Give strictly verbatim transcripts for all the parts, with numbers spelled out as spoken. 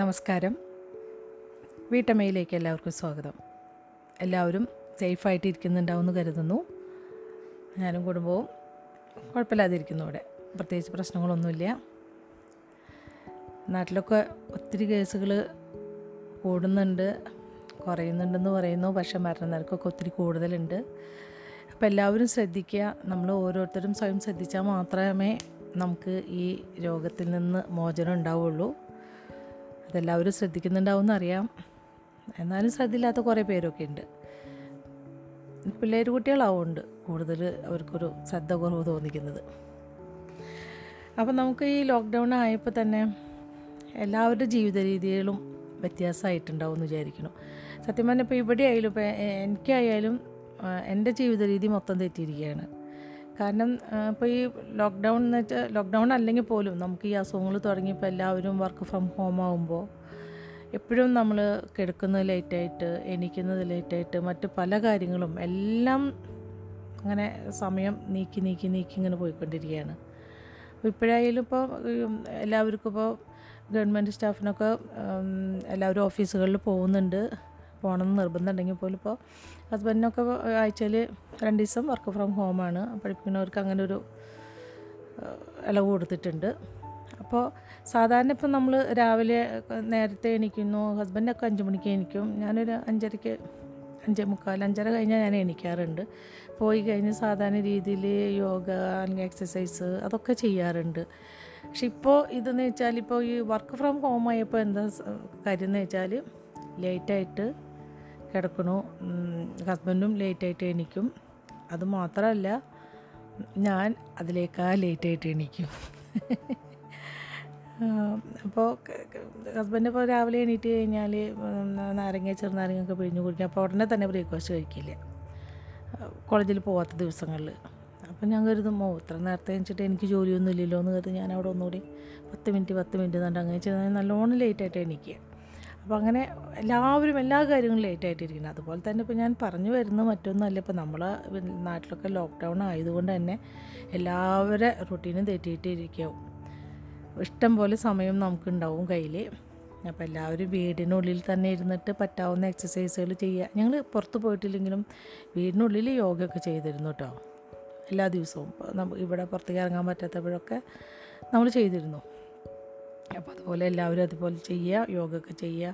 നമസ്കാരം. വീട്ടമ്മയിലേക്ക് എല്ലാവർക്കും സ്വാഗതം. എല്ലാവരും സേഫായിട്ട് ഇരിക്കുന്നുണ്ടാവുമെന്ന് കരുതുന്നു. ഞാനും കുടുംബവും കുഴപ്പമില്ലാതിരിക്കുന്നു. ഇവിടെ പ്രത്യേകിച്ച് പ്രശ്നങ്ങളൊന്നുമില്ല. നാട്ടിലൊക്കെ ഒത്തിരി കേസുകൾ കൂടുന്നുണ്ട്, കുറയുന്നുണ്ടെന്ന് പറയുന്നു. പക്ഷേ മരണനിരക്കൊക്കെ ഒത്തിരി കൂടുതലുണ്ട്. അപ്പോൾ എല്ലാവരും ശ്രദ്ധിക്കുക. നമ്മൾ ഓരോരുത്തരും സ്വയം ശ്രദ്ധിച്ചാൽ മാത്രമേ നമുക്ക് ഈ രോഗത്തിൽ നിന്ന് മോചനം ഉണ്ടാവുള്ളൂ. അതെല്ലാവരും ശ്രദ്ധിക്കുന്നുണ്ടാവുമെന്നറിയാം, എന്നാലും ശ്രദ്ധയില്ലാത്ത കുറേ പേരൊക്കെ ഉണ്ട്. പിള്ളേർ കുട്ടികളാവുന്നുണ്ട് കൂടുതൽ അവർക്കൊരു ശ്രദ്ധ കുറവ് തോന്നിക്കുന്നത്. അപ്പം നമുക്ക് ഈ ലോക്ക്ഡൗൺ ആയപ്പോൾ തന്നെ എല്ലാവരുടെ ജീവിത രീതികളും വ്യത്യാസമായിട്ടുണ്ടാവും എന്ന് വിചാരിക്കണം. സത്യം പറഞ്ഞാൽ ഇപ്പോൾ ഇവിടെ ആയാലും ഇപ്പോൾ എനിക്കായാലും എൻ്റെ ജീവിത രീതി മൊത്തം തെറ്റിയിരിക്കുകയാണ്. കാരണം ഇപ്പോൾ ഈ ലോക്ക്ഡൗൺ എന്ന് വെച്ചാൽ ലോക്ക്ഡൗൺ അല്ലെങ്കിൽ പോലും നമുക്ക് ഈ അസുഖങ്ങൾ തുടങ്ങിയപ്പോൾ എല്ലാവരും വർക്ക് ഫ്രം ഹോം ആകുമ്പോൾ എപ്പോഴും നമ്മൾ കിടക്കുന്നത് ലേറ്റായിട്ട്, എണീക്കുന്നത് ലേറ്റായിട്ട്, മറ്റ് പല കാര്യങ്ങളും എല്ലാം അങ്ങനെ സമയം നീക്കി നീക്കി നീക്കി ഇങ്ങനെ പോയിക്കൊണ്ടിരിക്കുകയാണ്. അപ്പോൾ ഇപ്പോഴായാലും ഇപ്പോൾ എല്ലാവർക്കും ഇപ്പോൾ ഗവൺമെൻറ് സ്റ്റാഫിനൊക്കെ എല്ലാവരും ഓഫീസുകളിൽ പോകുന്നുണ്ട്. പോകണമെന്ന് നിർബന്ധമുണ്ടെങ്കിൽ പോലും ഇപ്പോൾ ഹസ്ബൻഡിനൊക്കെ ആഴ്ചയിൽ രണ്ട് ദിവസം വർക്ക് ഫ്രം ഹോമാണ്. പഠിപ്പിക്കുന്നവർക്ക് അങ്ങനെ ഒരു ഇളവ് കൊടുത്തിട്ടുണ്ട്. അപ്പോൾ സാധാരണ ഇപ്പം നമ്മൾ രാവിലെ നേരത്തെ എണീക്കുന്നു. ഹസ്ബൻഡൊക്കെ അഞ്ച് മണിക്ക് എണീക്കും. ഞാനൊരു അഞ്ചരയ്ക്ക് അഞ്ചേ മുക്കാൽ അഞ്ചര കഴിഞ്ഞാൽ ഞാൻ എണീക്കാറുണ്ട്. പോയി കഴിഞ്ഞ് സാധാരണ രീതിയിൽ യോഗ അല്ലെങ്കിൽ എക്സസൈസ് അതൊക്കെ ചെയ്യാറുണ്ട്. പക്ഷെ ഇപ്പോൾ ഇതെന്ന് വെച്ചാൽ ഇപ്പോൾ ഈ വർക്ക് ഫ്രം ഹോം ആയപ്പോൾ എന്താ കാര്യം എന്ന് വെച്ചാൽ ലേറ്റായിട്ട് കിടക്കണു, ഹസ്ബൻഡും ലേറ്റായിട്ട് എണീക്കും. അതുമാത്രമല്ല ഞാൻ അതിലേക്കാ ലേറ്റായിട്ട് എണീക്കും. അപ്പോൾ ഹസ്ബൻഡ് ഇപ്പോൾ രാവിലെ എണീറ്റ് കഴിഞ്ഞാൽ നാരങ്ങ ചെറുനാരങ്ങയൊക്കെ പിഴിഞ്ഞ് കുടിക്കും. അപ്പോൾ ഉടനെ തന്നെ ബ്രേക്ക്ഫാസ്റ്റ് കഴിക്കില്ല കോളേജിൽ പോകാത്ത ദിവസങ്ങളിൽ. അപ്പം ഞാൻ കരുതും ഓ ഇത്ര നേരത്തെ എണീച്ചിട്ട് എനിക്ക് ജോലിയൊന്നും ഇല്ലല്ലോ എന്ന് കരുതി ഞാൻ അവിടെ ഒന്നുകൂടി പത്ത് മിനിറ്റ് പത്ത് മിനിറ്റ് എന്നിട്ട് അങ്ങനെ ചെന്നാൽ നല്ലോണം ലേറ്റായിട്ട് എണീക്കുക. അപ്പോൾ അങ്ങനെ എല്ലാവരും എല്ലാ കാര്യങ്ങളും ലേറ്റായിട്ടിരിക്കണം. അതുപോലെ തന്നെ ഇപ്പോൾ ഞാൻ പറഞ്ഞു വരുന്ന മറ്റൊന്നുമല്ല, ഇപ്പോൾ നമ്മളെ നാട്ടിലൊക്കെ ലോക്ക്ഡൗൺ ആയതുകൊണ്ട് തന്നെ എല്ലാവരുടെ റൊട്ടീനും തെറ്റിയിട്ടിരിക്കും. ഇഷ്ടം പോലെ സമയം നമുക്കുണ്ടാവും കയ്യിൽ. അപ്പോൾ എല്ലാവരും വീടിനുള്ളിൽ തന്നെ ഇരുന്നിട്ട് പറ്റാവുന്ന എക്സസൈസുകൾ ചെയ്യുക. ഞങ്ങൾ പുറത്ത് പോയിട്ടില്ലെങ്കിലും വീടിനുള്ളിൽ യോഗയൊക്കെ ചെയ്തിരുന്നു കേട്ടോ. എല്ലാ ദിവസവും ഇവിടെ പുറത്തേക്ക് ഇറങ്ങാൻ പറ്റാത്തപ്പോഴൊക്കെ നമ്മൾ ചെയ്തിരുന്നു. അപ്പോൾ അതുപോലെ എല്ലാവരും അതുപോലെ ചെയ്യുക, യോഗ ഒക്കെ ചെയ്യുക,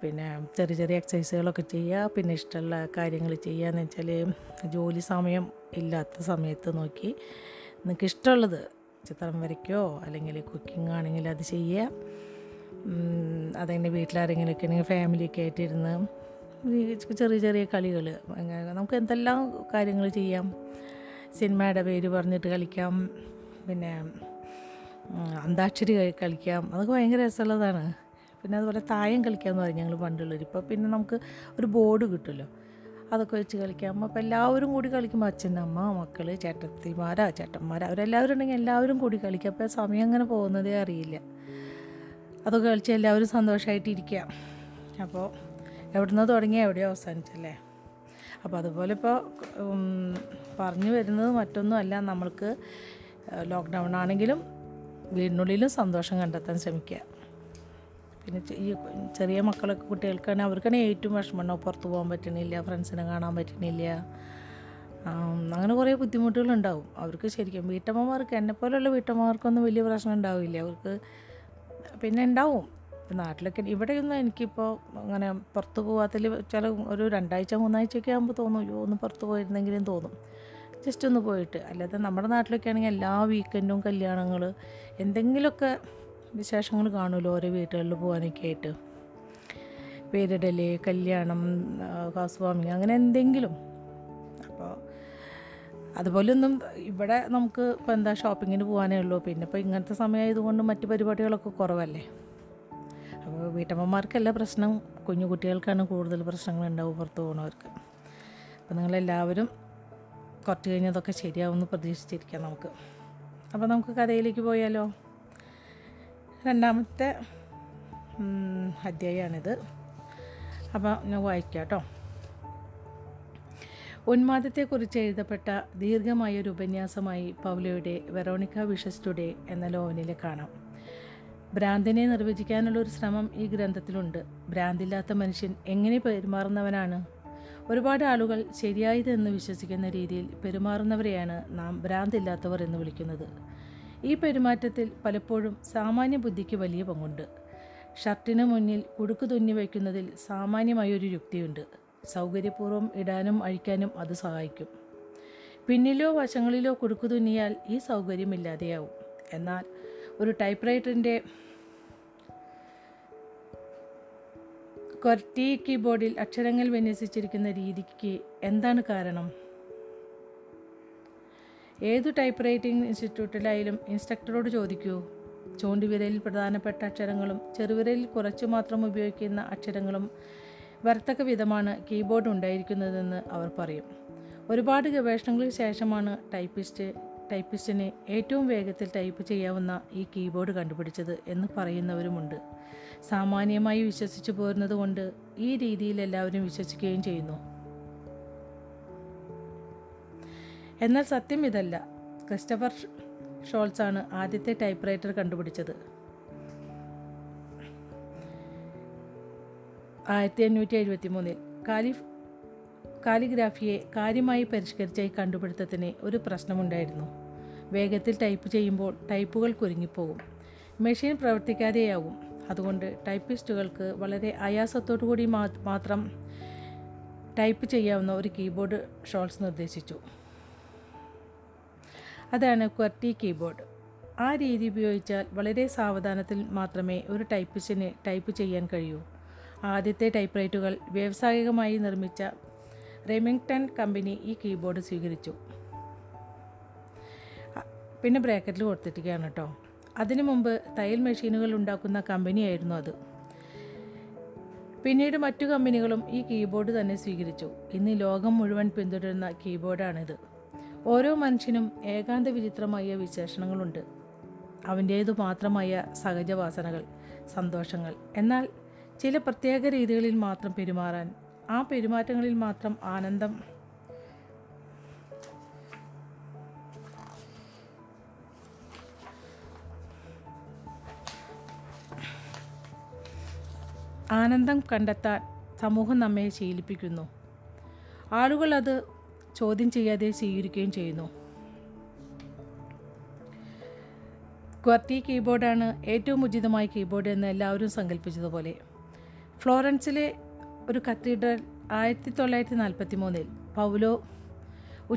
പിന്നെ ചെറിയ ചെറിയ എക്സസൈസുകളൊക്കെ ചെയ്യുക. പിന്നെ ഇഷ്ടമുള്ള കാര്യങ്ങൾ ചെയ്യുക എന്ന് വെച്ചാൽ ജോലി സമയം ഇല്ലാത്ത സമയത്ത് നോക്കി നിങ്ങൾക്ക് ഇഷ്ടമുള്ളത് ചിത്രം വരയ്ക്കോ അല്ലെങ്കിൽ കുക്കിംഗ് ആണെങ്കിൽ അത് ചെയ്യുക. അതങ്ങനെ വീട്ടിലാരെങ്കിലുമൊക്കെ ആണെങ്കിൽ ഫാമിലിയൊക്കെ ആയിട്ടിരുന്ന് ചെറിയ ചെറിയ കളികൾ, അങ്ങനെ നമുക്ക് എന്തെല്ലാം കാര്യങ്ങൾ ചെയ്യാം. സിനിമയുടെ പേര് പറഞ്ഞിട്ട് കളിക്കാം, പിന്നെ അന്താക്ഷരി കളിക്കാം. അതൊക്കെ ഭയങ്കര രസമുള്ളതാണ്. പിന്നെ അതുപോലെ തായം കളിക്കാമെന്ന് പറയും ഞങ്ങൾ പണ്ടുള്ളവർ. ഇപ്പോൾ പിന്നെ നമുക്ക് ഒരു ബോർഡ് കിട്ടുമല്ലോ, അതൊക്കെ വെച്ച് കളിക്കാം. അപ്പോൾ എല്ലാവരും കൂടി കളിക്കുമ്പോൾ അച്ഛൻ, അമ്മ, മക്കൾ, ചേട്ടത്തിമാരാ ചേട്ടന്മാരാ അവരെല്ലാവരും ഉണ്ടെങ്കിൽ എല്ലാവരും കൂടി കളിക്കുക. അപ്പോൾ സമയം അങ്ങനെ പോകുന്നതേ അറിയില്ല. അതൊക്കെ കളിച്ച് എല്ലാവരും സന്തോഷമായിട്ടിരിക്കുക. അപ്പോൾ എവിടുന്ന് തുടങ്ങി എവിടെയോ അവസാനിച്ചല്ലേ. അപ്പോൾ അതുപോലെ ഇപ്പോൾ പറഞ്ഞു വരുന്നത് മറ്റൊന്നും അല്ല, നമ്മൾക്ക് ലോക്ക്ഡൗൺ ആണെങ്കിലും വീടിനുള്ളിലും സന്തോഷം കണ്ടെത്താൻ ശ്രമിക്കുക. പിന്നെ ഈ ചെറിയ മക്കളൊക്കെ കുട്ടികൾക്കാണെങ്കിൽ അവർക്കാണെങ്കിൽ ഏറ്റവും വിഷമമുണ്ടാവും. പുറത്ത് പോകാൻ പറ്റണില്ല, ഫ്രണ്ട്സിനെ കാണാൻ പറ്റണില്ല, അങ്ങനെ കുറേ ബുദ്ധിമുട്ടുകളുണ്ടാവും അവർക്ക്. ശരിക്കും വീട്ടമ്മമാർക്ക്, എന്നെപ്പോലെയുള്ള വീട്ടമ്മമാർക്കൊന്നും വലിയ പ്രശ്നം ഉണ്ടാവില്ല. അവർക്ക് പിന്നെ ഉണ്ടാവും നാട്ടിലൊക്കെ. ഇവിടെയൊന്നും എനിക്കിപ്പോൾ അങ്ങനെ പുറത്ത് പോകാത്തതിൽ ചില ഒരു രണ്ടാഴ്ച മൂന്നാഴ്ചയൊക്കെ ആകുമ്പോൾ തോന്നും അയ്യോ ഒന്ന് പുറത്ത് പോയിരുന്നെങ്കിലും തോന്നും, ജസ്റ്റ് ഒന്ന് പോയിട്ട്. അല്ലാതെ നമ്മുടെ നാട്ടിലൊക്കെ ആണെങ്കിൽ എല്ലാ വീക്കെൻഡും കല്യാണങ്ങൾ എന്തെങ്കിലുമൊക്കെ വിശേഷങ്ങൾ കാണുമല്ലോ ഓരോ വീട്ടുകളിൽ പോകാനൊക്കെ ആയിട്ട്. പേരിടൽ, കല്യാണം, കാസ്വാമി, അങ്ങനെ എന്തെങ്കിലും. അപ്പോൾ അതുപോലെയൊന്നും ഇവിടെ നമുക്ക് ഇപ്പോൾ എന്താ ഷോപ്പിങ്ങിന് പോകാനേ ഉള്ളൂ. പിന്നെ ഇപ്പോൾ ഇങ്ങനത്തെ സമയമായതുകൊണ്ട് മറ്റ് പരിപാടികളൊക്കെ കുറവല്ലേ. അപ്പോൾ വീട്ടമ്മമാർക്കല്ല പ്രശ്നം, കുഞ്ഞു കുട്ടികൾക്കാണ് കൂടുതൽ പ്രശ്നങ്ങളുണ്ടാവും പുറത്ത് പോകുന്നവർക്ക്. അപ്പോൾ നിങ്ങളെല്ലാവരും കുറച്ച് കഴിഞ്ഞതൊക്കെ ശരിയാവുമെന്ന് പ്രതീക്ഷിച്ചിരിക്കാം നമുക്ക്. അപ്പോൾ നമുക്ക് കഥയിലേക്ക് പോയാലോ. രണ്ടാമത്തെ അധ്യായമാണിത്. അപ്പോൾ ഞാൻ വായിക്കാം കേട്ടോ. ഉന്മാദത്തെക്കുറിച്ച് എഴുതപ്പെട്ട ദീർഘമായൊരു ഉപന്യാസമായി പൗലോയുടെ വെറോണിക്ക വിഷസ്റ്റുഡേ എന്ന നോവലിൽ കാണാം. ഭ്രാന്തിനെ നിർവചിക്കാനുള്ളൊരു ശ്രമം ഈ ഗ്രന്ഥത്തിലുണ്ട്. ഭ്രാന്തില്ലാത്ത മനുഷ്യൻ എങ്ങനെ പെരുമാറുന്നവനാണ്? ഒരുപാട് ആളുകൾ ശരിയായതെന്ന് വിശ്വസിക്കുന്ന രീതിയിൽ പെരുമാറുന്നവരെയാണ് നാം ഭ്രാന്തില്ലാത്തവർ എന്ന് വിളിക്കുന്നത്. ഈ പെരുമാറ്റത്തിൽ പലപ്പോഴും സാമാന്യ ബുദ്ധിക്ക് വലിയ പങ്കുണ്ട്. ഷർട്ടിന് മുന്നിൽ കുടുക്ക് തുന്നി വയ്ക്കുന്നതിൽ സാമാന്യമായൊരു യുക്തിയുണ്ട്. സൗകര്യപൂർവ്വം ഇടാനും അഴിക്കാനും അത് സഹായിക്കും. പിന്നിലോ വശങ്ങളിലോ കുടുക്ക് തുന്നിയാൽ ഈ സൗകര്യം ഇല്ലാതെയാവും. എന്നാൽ ഒരു ടൈപ്പ് റൈറ്ററിൻ്റെ ക്വർട്ടി കീബോർഡിൽ അക്ഷരങ്ങൾ വിന്യസിച്ചിരിക്കുന്ന രീതിക്ക് എന്താണ് കാരണം? ഏതു ടൈപ്പ് റൈറ്റിംഗ് ഇൻസ്റ്റിറ്റ്യൂട്ടിലായാലും ഇൻസ്ട്രക്ടറോട് ചോദിക്കൂ, ചൂണ്ടുവിരലിൽ പ്രധാനപ്പെട്ട അക്ഷരങ്ങളും ചെറുവിരലിൽ കുറച്ചു മാത്രം ഉപയോഗിക്കുന്ന അക്ഷരങ്ങളും വരത്തക്ക വിധമാണ് കീബോർഡ് ഉണ്ടായിരിക്കുന്നതെന്ന് അവർ പറയും. ഒരുപാട് ഗവേഷണങ്ങൾക്ക് ശേഷമാണ് ടൈപ്പിസ്റ്റ് ടൈപ്പിസ്റ്റിനെ ഏറ്റവും വേഗത്തിൽ ടൈപ്പ് ചെയ്യാവുന്ന ഈ കീബോർഡ് കണ്ടുപിടിച്ചത് എന്ന് പറയുന്നവരുമുണ്ട്. സാമാന്യമായി വിശ്വസിച്ചു പോരുന്നത് കൊണ്ട് ഈ രീതിയിൽ എല്ലാവരും വിശ്വസിക്കുകയും ചെയ്യുന്നു. എന്നാൽ സത്യം ഇതല്ല. ക്രിസ്റ്റഫർ ഷോൾസാണ് ആദ്യത്തെ ടൈപ്പ് റൈറ്റർ കണ്ടുപിടിച്ചത്. ആയിരത്തി എണ്ണൂറ്റി എഴുപത്തി മൂന്നിൽ കാലിഫ് കാലിഗ്രാഫിയെ കാര്യമായി പരിഷ്കരിച്ച ഈ കണ്ടുപിടുത്തത്തിന് ഒരു പ്രശ്നമുണ്ടായിരുന്നു. വേഗത്തിൽ ടൈപ്പ് ചെയ്യുമ്പോൾ ടൈപ്പുകൾ കുരുങ്ങിപ്പോകും, മെഷീൻ പ്രവർത്തിക്കാതെയാവും. അതുകൊണ്ട് ടൈപ്പിസ്റ്റുകൾക്ക് വളരെ ആയാസത്തോടു കൂടി മാത്രം ടൈപ്പ് ചെയ്യാവുന്ന ഒരു കീബോർഡ് ഷോൾസ് നിർദ്ദേശിച്ചു. അതാണ് ക്വർട്ടി കീബോർഡ്. ആ രീതി ഉപയോഗിച്ചാൽ വളരെ സാവധാനത്തിൽ മാത്രമേ ഒരു ടൈപ്പിസ്റ്റിന് ടൈപ്പ് ചെയ്യാൻ കഴിയൂ. ആദ്യത്തെ ടൈപ്പ് റൈറ്റുകൾ വ്യാവസായികമായി നിർമ്മിച്ച റെമിംഗ്ടൺ കമ്പനി ഈ കീബോർഡ് സ്വീകരിച്ചു. പിന്നെ ബ്രാക്കറ്റിൽ കൊടുത്തിട്ടിരിക്കുകയാണ് കേട്ടോ. അതിനു മുമ്പ് തയ്യൽ മെഷീനുകൾ ഉണ്ടാക്കുന്ന കമ്പനിയായിരുന്നു അത്. പിന്നീട് മറ്റു കമ്പനികളും ഈ കീബോർഡ് തന്നെ സ്വീകരിച്ചു. ഇന്ന് ലോകം മുഴുവൻ പിന്തുടരുന്ന കീബോർഡാണിത്. ഓരോ മനുഷ്യനും ഏകാന്ത വിചിത്രമായ വിശേഷണങ്ങളുണ്ട്, അവൻ്റേതു മാത്രമായ സഹജവാസനകൾ, സന്തോഷങ്ങൾ. എന്നാൽ ചില പ്രത്യേക രീതികളിൽ മാത്രം പെരുമാറാൻ, ആ പെരുമാറ്റങ്ങളിൽ മാത്രം ആനന്ദം ആനന്ദം കണ്ടെത്താൻ സമൂഹം നമ്മെ ശീലിപ്പിക്കുന്നു. ആളുകൾ അത് ചോദ്യം ചെയ്യാതെ സ്വീകരിക്കുകയും ചെയ്യുന്നു. ക്വർട്ടി കീബോർഡാണ് ഏറ്റവും ഉചിതമായ കീബോർഡ് എന്ന് എല്ലാവരും സങ്കല്പിച്ചതുപോലെ ഫ്ലോറൻസിലെ ഒരു കത്തീഡ്രൽ ആയിരത്തി തൊള്ളായിരത്തി നാൽപ്പത്തി മൂന്നിൽ പൗലോ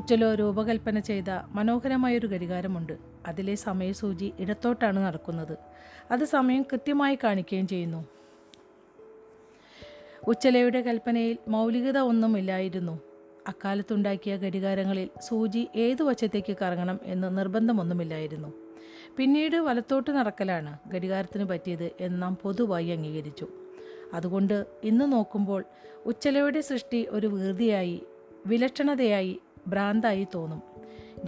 ഉച്ചലോ രൂപകൽപ്പന ചെയ്ത മനോഹരമായൊരു ഘടികാരമുണ്ട്. അതിലെ സമയസൂചി ഇടത്തോട്ടാണ് നടക്കുന്നത്. അത് സമയം കൃത്യമായി കാണിക്കുകയും ചെയ്യുന്നു. ഉച്ചലയുടെ കൽപ്പനയിൽ മൗലികത ഒന്നുമില്ലായിരുന്നു. അക്കാലത്തുണ്ടാക്കിയ ഘടികാരങ്ങളിൽ സൂചി ഏതു വശത്തേക്ക് കറങ്ങണം എന്ന് നിർബന്ധമൊന്നുമില്ലായിരുന്നു. പിന്നീട് വലത്തോട്ട് നടക്കലാണ് ഘടികാരത്തിന് പറ്റിയത് എന്ന് നാം പൊതുവായി അംഗീകരിച്ചു. അതുകൊണ്ട് ഇന്ന് നോക്കുമ്പോൾ ഉച്ചലയുടെ സൃഷ്ടി ഒരു വികൃതിയായി, വിലക്ഷണതയായി, ഭ്രാന്തായി തോന്നും.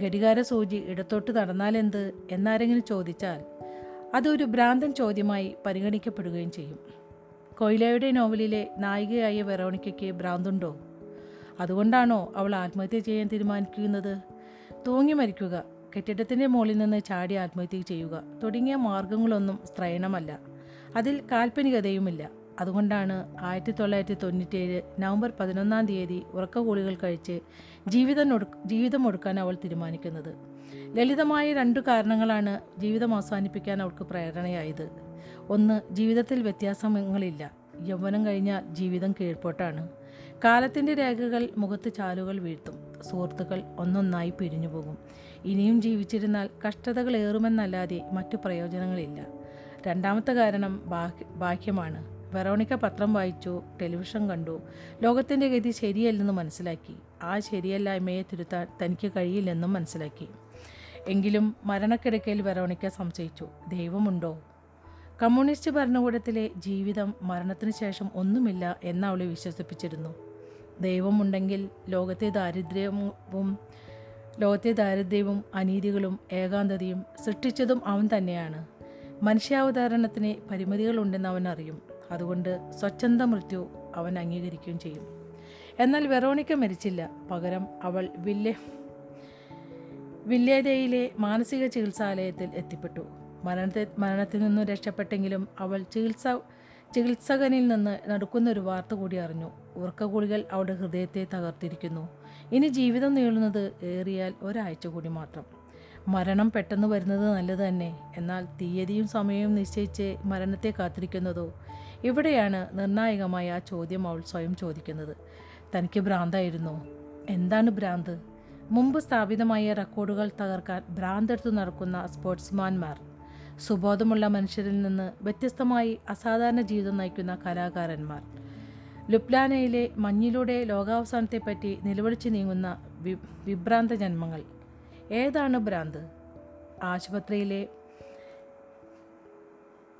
ഘടികാര സൂചി ഇടത്തോട്ട് നടന്നാലെന്ത് എന്നാരെങ്കിലും ചോദിച്ചാൽ അതൊരു ഭ്രാന്തൻ ചോദ്യമായി പരിഗണിക്കപ്പെടുകയും ചെയ്യും. കൊയ്ലോയുടെ നോവലിലെ നായികയായ വെറോണിക്കയ്ക്ക് ഭ്രാന്തുണ്ടോ? അതുകൊണ്ടാണോ അവൾ ആത്മഹത്യ ചെയ്യാൻ തീരുമാനിക്കുന്നത്? തൂങ്ങി മരിക്കുക, കെട്ടിടത്തിൻ്റെ മുകളിൽ നിന്ന് ചാടി ആത്മഹത്യ ചെയ്യുക തുടങ്ങിയ മാർഗങ്ങളൊന്നും സ്ത്രൈണമല്ല, അതിൽ കാൽപ്പനികതയുമില്ല. അതുകൊണ്ടാണ് ആയിരത്തി തൊള്ളായിരത്തി തൊണ്ണൂറ്റേഴ് നവംബർ പതിനൊന്നാം തീയതി ഉറക്കഗോളികൾ കഴിച്ച് ജീവിതം ജീവിതം ഒടുക്കാൻ അവൾ തീരുമാനിക്കുന്നത്. ലളിതമായ രണ്ടു കാരണങ്ങളാണ് ജീവിതം അവസാനിപ്പിക്കാൻ അവൾക്ക് പ്രേരണയായത്. ഒന്ന്, ജീവിതത്തിൽ വ്യത്യാസങ്ങളില്ല, യൗവനം കഴിഞ്ഞാൽ ജീവിതം കീഴ്പോട്ടാണ്. കാലത്തിൻ്റെ രേഖകൾ മുഖത്ത് ചാലുകൾ വീഴ്ത്തും, സുഹൃത്തുക്കൾ ഒന്നൊന്നായി പിരിഞ്ഞുപോകും. ഇനിയും ജീവിച്ചിരുന്നാൽ കഷ്ടതകളേറുമെന്നല്ലാതെ മറ്റു പ്രയോജനങ്ങളില്ല. രണ്ടാമത്തെ കാരണം ബാഹ്യമാണ്. വെറോണിക്ക പത്രം വായിച്ചു, ടെലിവിഷൻ കണ്ടു, ലോകത്തിൻ്റെ ഗതി ശരിയല്ലെന്ന് മനസ്സിലാക്കി. ആ ശരിയല്ലായ്മയെ തിരുത്താൻ തനിക്ക് കഴിയില്ലെന്നും മനസ്സിലാക്കി. എങ്കിലും മരണക്കിടക്കയിൽ വെറോണിക്ക സംശയിച്ചു, ദൈവമുണ്ടോ? കമ്മ്യൂണിസ്റ്റ് ഭരണകൂടത്തിലെ ജീവിതം മരണത്തിന് ശേഷം ഒന്നുമില്ല എന്ന് അവളെ വിശ്വസിപ്പിച്ചിരുന്നു. ദൈവമുണ്ടെങ്കിൽ ലോകത്തെ ദാരിദ്ര്യവും ലോകത്തെ ദാരിദ്ര്യവും അനീതികളും ഏകാന്തതയും സൃഷ്ടിച്ചതും അവൻ തന്നെയാണ്. മനുഷ്യാവതരണത്തിന് പരിമിതികളുണ്ടെന്ന് അവൻ അറിയും. അതുകൊണ്ട് സ്വച്ഛന്ത മൃത്യു അവൻ അംഗീകരിക്കുകയും ചെയ്യും. എന്നാൽ വെറോണിക്ക മരിച്ചില്ല. പകരം അവൾ വില്ലേദയിലെ മാനസിക ചികിത്സാലയത്തിൽ എത്തിപ്പെട്ടു. മരണത്തെ മരണത്തിൽ നിന്നും രക്ഷപ്പെട്ടെങ്കിലും അവൾ ചികിത്സ ചികിത്സകനിൽ നിന്ന് നടക്കുന്ന ഒരു വാർത്ത കൂടി അറിഞ്ഞു. ഉറക്കഗുളികൾ അവളുടെ ഹൃദയത്തെ തകർത്തിരിക്കുന്നു. ഇനി ജീവിതം നീളുന്നത് ഏറിയാൽ ഒരാഴ്ച കൂടി മാത്രം. മരണം പെട്ടെന്ന് വരുന്നത് നല്ലത് തന്നെ. എന്നാൽ തീയതിയും സമയവും നിശ്ചയിച്ച് മരണത്തെ കാത്തിരിക്കുന്നതോ? ഇവിടെയാണ് നിർണായകമായ ആ ചോദ്യം അവൾ സ്വയം ചോദിക്കുന്നത്. തനിക്ക് ഭ്രാന്തായിരുന്നു. എന്താണ് ഭ്രാന്ത്? മുമ്പ് സ്ഥാപിതമായ റെക്കോർഡുകൾ തകർക്കാൻ ഭ്രാന്തെടുത്ത് നടക്കുന്ന സ്പോർട്സ്മാൻമാർ, സുബോധമുള്ള മനുഷ്യരിൽ നിന്ന് വ്യത്യസ്തമായി അസാധാരണ ജീവിതം നയിക്കുന്ന കലാകാരന്മാർ, ലുപ്ലാനയിലെ മഞ്ഞിലൂടെ ലോകാവസാനത്തെപ്പറ്റി നിലവിളിച്ച് നീങ്ങുന്ന വി വിഭ്രാന്ത ജന്മങ്ങൾ. ഏതാണ് ഭ്രാന്ത്? ആശുപത്രിയിലെ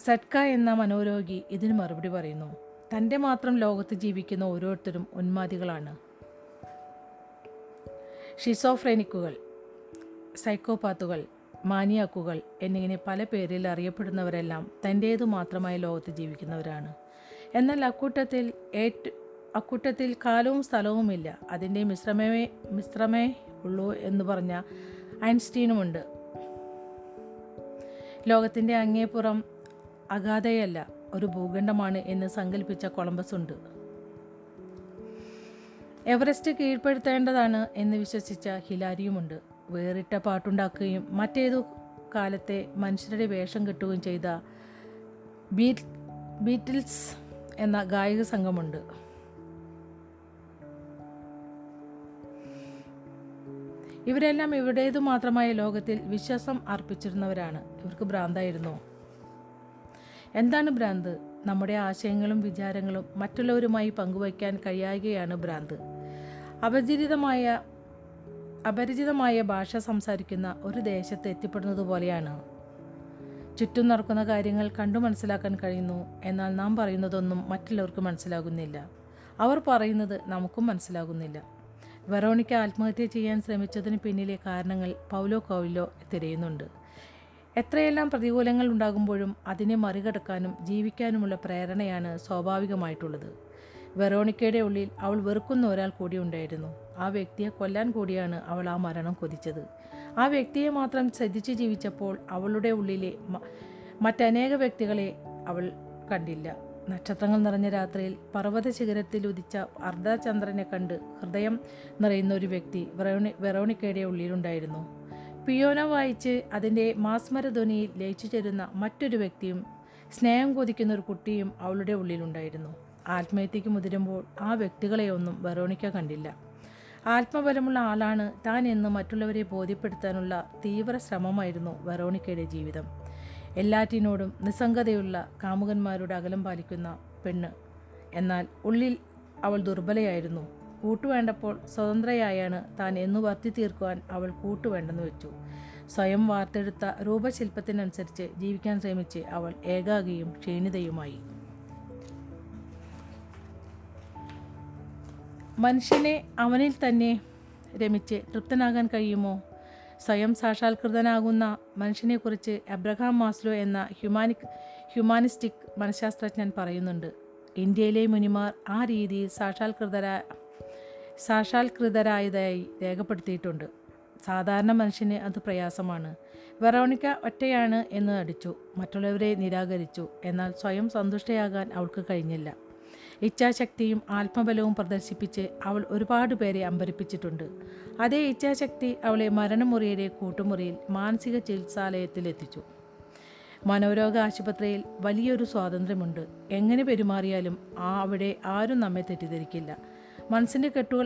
സഡ്ക എന്ന മനോരോഗി ഇതിന് മറുപടി പറയുന്നു. തൻ്റെ മാത്രം ലോകത്ത് ജീവിക്കുന്ന ഓരോരുത്തരും ഉന്മാദികളാണ്. ഷിസോഫ്രെനിക്കുകൾ, സൈക്കോപാത്തുകൾ, മാനിയാക്കുകൾ എന്നിങ്ങനെ പല പേരിൽ അറിയപ്പെടുന്നവരെല്ലാം തൻ്റേതു മാത്രമായ ലോകത്ത് ജീവിക്കുന്നവരാണ്. എന്നാൽ അക്കൂട്ടത്തിൽ ഏറ്റ അക്കൂട്ടത്തിൽ കാലവും സ്ഥലവുമില്ല, അതിൻ്റെ മിശ്രമേ മിശ്രമേ ഉള്ളൂ എന്ന് പറഞ്ഞ ഐൻസ്റ്റീനുമുണ്ട്. ലോകത്തിൻ്റെ അങ്ങേപ്പുറം അഗാധയല്ല ഒരു ഭൂഖണ്ഡമാണ് എന്ന് സങ്കല്പിച്ച കൊളംബസ് ഉണ്ട്. എവറസ്റ്റ് കീഴ്പ്പെടുത്തേണ്ടതാണ് എന്ന് വിശ്വസിച്ച ഹിലാരിയുമുണ്ട്. വേറിട്ട പാട്ടുണ്ടാക്കുകയും മറ്റേതു കാലത്തെ മനുഷ്യരുടെ വേഷം കെട്ടുകയും ചെയ്ത ബീറ്റ് ബീറ്റിൽസ് എന്ന ഗായക സംഘമുണ്ട്. ഇവരെല്ലാം ഇവരുടേതു മാത്രമായ ലോകത്തിൽ വിശ്വാസം അർപ്പിച്ചിരുന്നവരാണ്. ഇവർക്ക് ഭ്രാന്തായിരുന്നു. എന്താണ് ഭ്രാന്ത്? നമ്മുടെ ആശയങ്ങളും വിചാരങ്ങളും മറ്റുള്ളവരുമായി പങ്കുവയ്ക്കാൻ കഴിയായികയാണ് ഭ്രാന്ത്. അപരിചിതമായ അപരിചിതമായ ഭാഷ സംസാരിക്കുന്ന ഒരു ദേശത്ത് എത്തിപ്പെടുന്നത് പോലെയാണ്. ചുറ്റും നടക്കുന്ന കാര്യങ്ങൾ കണ്ടു മനസ്സിലാക്കാൻ കഴിയുന്നു. എന്നാൽ നാം പറയുന്നതൊന്നും മറ്റുള്ളവർക്ക് മനസ്സിലാകുന്നില്ല, അവർ പറയുന്നത് നമുക്കും മനസ്സിലാകുന്നില്ല. വെറോണിക്ക ആത്മഹത്യ ചെയ്യാൻ ശ്രമിച്ചതിന് പിന്നിലെ കാരണങ്ങൾ പൗലോ കോയിലോ തിരയുന്നുണ്ട്. എത്രയെല്ലാം പ്രതികൂലങ്ങൾ ഉണ്ടാകുമ്പോഴും അതിനെ മറികടക്കാനും ജീവിക്കാനുമുള്ള പ്രേരണയാണ് സ്വാഭാവികമായിട്ടുള്ളത്. വെറോണിക്കയുടെ ഉള്ളിൽ അവൾ വെറുക്കുന്ന ഒരാൾ കൂടി ഉണ്ടായിരുന്നു. ആ വ്യക്തിയെ കൊല്ലാൻ കൂടിയാണ് അവൾ ആ മരണം കൊതിച്ചത്. ആ വ്യക്തിയെ മാത്രം ശ്രദ്ധിച്ച് ജീവിച്ചപ്പോൾ അവളുടെ ഉള്ളിലെ മറ്റനേക വ്യക്തികളെ അവൾ കണ്ടില്ല. നക്ഷത്രങ്ങൾ നിറഞ്ഞ രാത്രിയിൽ പർവ്വത ശിഖരത്തിൽ ഉദിച്ച അർദ്ധചന്ദ്രനെ കണ്ട് ഹൃദയം നിറയുന്ന ഒരു വ്യക്തി വെറോണി വെറോണിക്കയുടെ ഉള്ളിലുണ്ടായിരുന്നു. പിയോനോ വായിച്ച് അതിൻ്റെ മാസ്മര ധ്വനിയിൽ ലയിച്ചു ചേരുന്ന മറ്റൊരു വ്യക്തിയും സ്നേഹം കൊതിക്കുന്ന ഒരു കുട്ടിയും അവളുടെ ഉള്ളിലുണ്ടായിരുന്നു. ആത്മഹത്യക്ക് മുതിരുമ്പോൾ ആ വ്യക്തികളെയൊന്നും വെറോണിക്ക കണ്ടില്ല. ആത്മബലമുള്ള ആളാണ് താൻ എന്ന് മറ്റുള്ളവരെ ബോധ്യപ്പെടുത്താനുള്ള തീവ്ര ശ്രമമായിരുന്നു വെറോണിക്കയുടെ ജീവിതം. എല്ലാറ്റിനോടും നിസ്സംഗതയുള്ള കാമുകന്മാരുടെ അകലം പാലിക്കുന്ന പെണ്ണ്. എന്നാൽ ഉള്ളിൽ അവൾ ദുർബലയായിരുന്നു. കൂട്ടുവേണ്ടപ്പോൾ സ്വതന്ത്രയായാണ് താൻ എന്നു വർത്തി തീർക്കുവാൻ അവൾ കൂട്ടുവേണ്ടെന്ന് വെച്ചു. സ്വയം വാർത്തെടുത്ത രൂപശില്പത്തിനനുസരിച്ച് ജീവിക്കാൻ ശ്രമിച്ച് അവൾ ഏകാഗിയും ക്ഷീണിതയുമായി. മനുഷ്യനെ അവനിൽ തന്നെ രമിച്ച് തൃപ്തനാകാൻ കഴിയുമോ? സ്വയം സാക്ഷാത്കൃതനാകുന്ന മനുഷ്യനെക്കുറിച്ച് അബ്രഹാം മാസ്ലോ എന്ന ഹ്യൂമാനിക് ഹ്യൂമാനിസ്റ്റിക് മനഃശാസ്ത്രജ്ഞൻ പറയുന്നുണ്ട്. ഇന്ത്യയിലെ മുനിമാർ ആ രീതിയിൽ സാക്ഷാത്കൃതരാ സാക്ഷാത്കൃതരായതായി രേഖപ്പെടുത്തിയിട്ടുണ്ട്. സാധാരണ മനുഷ്യന് അത് പ്രയാസമാണ്. വെറോണിക്ക ഒറ്റയാണ് എന്ന് നടിച്ചു, മറ്റുള്ളവരെ നിരാകരിച്ചു. എന്നാൽ സ്വയം സന്തുഷ്ടയാകാൻ അവൾക്ക് കഴിഞ്ഞില്ല. ഇച്ഛാശക്തിയും ആത്മബലവും പ്രദർശിപ്പിച്ച് അവൾ ഒരുപാട് പേരെ അമ്പരിപ്പിച്ചിട്ടുണ്ട്. അതേ ഇച്ഛാശക്തി അവളെ മരണമുറിയുടെ കൂട്ടുമുറിയിൽ മാനസിക ചികിത്സാലയത്തിലെത്തിച്ചു. മനോരോഗ ആശുപത്രിയിൽ വലിയൊരു സ്വാതന്ത്ര്യമുണ്ട്. എങ്ങനെ പെരുമാറിയാലും ആ അവിടെ ആരും നമ്മെ തെറ്റിദ്ധരിക്കില്ല. മനസ്സിൻ്റെ കെട്ടുകൾ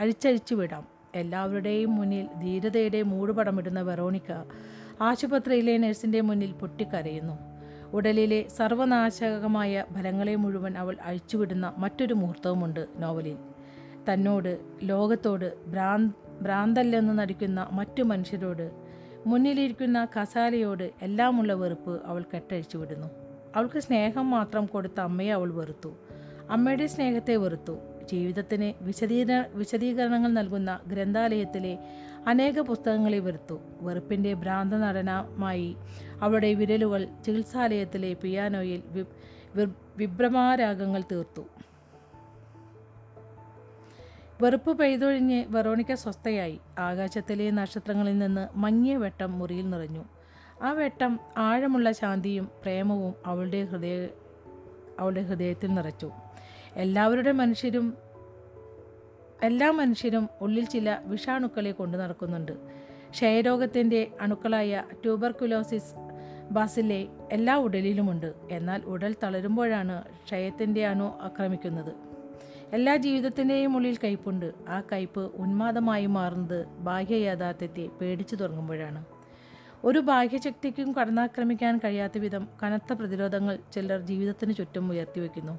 അഴിച്ചഴിച്ചു വിടാം. എല്ലാവരുടെയും മുന്നിൽ ധീരതയുടെ മൂടുപടമിടുന്ന വെറോണിക്ക ആശുപത്രിയിലെ നഴ്സിൻ്റെ മുന്നിൽ പൊട്ടിക്കരയുന്നു. ഉടലിലെ സർവനാശകമായ ഫലങ്ങളെ മുഴുവൻ അവൾ അഴിച്ചുവിടുന്ന മറ്റൊരു മുഹൂർത്തവുമുണ്ട് നോവലിൽ. തന്നോട്, ലോകത്തോട്, ഭ്രാന്ത് ഭ്രാന്തല്ലെന്ന് നടിക്കുന്ന മറ്റു മനുഷ്യരോട്, മുന്നിലിരിക്കുന്ന കസാലയോട് എല്ലാമുള്ള വെറുപ്പ് അവൾ കെട്ടഴിച്ചു വിടുന്നു. അവൾക്ക് സ്നേഹം മാത്രം കൊടുത്ത അമ്മയെ അവൾ വെറുത്തു, അമ്മയുടെ സ്നേഹത്തെ വെറുത്തു. ജീവിതത്തിന് വിശദീകരണ വിശദീകരണങ്ങൾ നൽകുന്ന ഗ്രന്ഥാലയത്തിലെ അനേക പുസ്തകങ്ങളെ വെറുത്തു. വെറുപ്പിൻ്റെ ഭ്രാന്ത നടനമായി അവളുടെ വിരലുകൾ ചികിത്സാലയത്തിലെ പിയാനോയിൽ വിഭ്രമാരാഗങ്ങൾ തീർത്തു. വെറുപ്പ് പെയ്തൊഴിഞ്ഞ് വെറോണിക്ക സ്വസ്ഥയായി. ആകാശത്തിലെ നക്ഷത്രങ്ങളിൽ നിന്ന് മങ്ങിയ വെട്ടം മുറിയിൽ നിറഞ്ഞു. ആ വെട്ടം ആഴമുള്ള ശാന്തിയും പ്രേമവും അവളുടെ ഹൃദയ അവളുടെ ഹൃദയത്തിൽ നിറച്ചു. എല്ലാവരുടെ മനുഷ്യരും എല്ലാ മനുഷ്യരും ഉള്ളിൽ ചില വിഷാണുക്കളെ കൊണ്ടു നടക്കുന്നുണ്ട്. ക്ഷയരോഗത്തിൻ്റെ അണുക്കളായ ട്യൂബർക്കുലോസിസ് ബാസിലെ എല്ലാ ഉടലിലുമുണ്ട്. എന്നാൽ ഉടൽ തളരുമ്പോഴാണ് ക്ഷയത്തിൻ്റെ അണു ആക്രമിക്കുന്നത്. എല്ലാ ജീവിതത്തിൻ്റെയും ഉള്ളിൽ കയ്പുണ്ട്. ആ കയ്പ് ഉന്മാദമായി മാറുന്നത് ബാഹ്യ യാഥാർത്ഥ്യത്തെ പേടിച്ചു തുടങ്ങുമ്പോഴാണ്. ഒരു ബാഹ്യശക്തിക്കും കടന്നാക്രമിക്കാൻ കഴിയാത്ത വിധം കനത്ത പ്രതിരോധങ്ങൾ ചിലർ ജീവിതത്തിന് ചുറ്റും ഉയർത്തിവെക്കുന്നു.